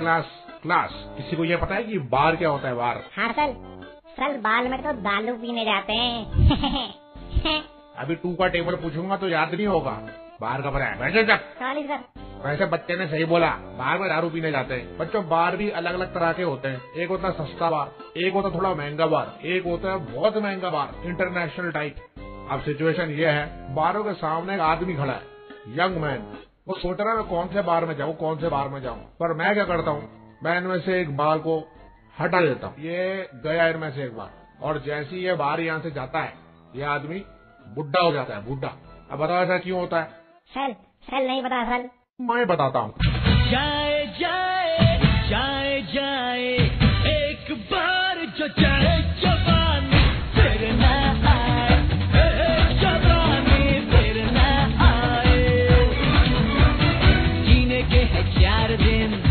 Class class. किसी को ये पता है कि बार क्या होता है? बार? हाँ सर, सर बार में तो दारू पीने जाते हैं। अभी 2 का टेबल पूछूंगा तो याद नहीं होगा। बार का बनाया वैसे तक सॉरी सर। वैसे बच्चे ने सही बोला, बार में दारू पीने जाते हैं। बच्चों बार भी अलग अलग तरह के होते हैं। एक होता है सस्ता बार, एक होता है थोड़ा महंगा बार, एक होता है बहुत महंगा बार, इंटरनेशनल टाइप। अब सिचुएशन ये है, बारों के सामने एक आदमी खड़ा है, यंग मैन। वो सोच रहा है मैं कौन से बार में जाऊँ, कौन से बार में जाऊँ। पर मैं क्या करता हूँ, मैं इनमें से एक बार को हटा देता हूँ। ये गया इनमें से एक बार, और जैसे ही ये बार यहाँ से जाता है, ये आदमी बुढ़ा हो जाता है, बुढ़ा। अब बताओ ऐसा क्यों होता है? सर सर नहीं बता सर, मैं बताता हूँ। जाए जाए जाए जाए एक बार जो जाए जवानी फिर ना आए, जवानी फिर ना आए, जीने के है 4 दिन।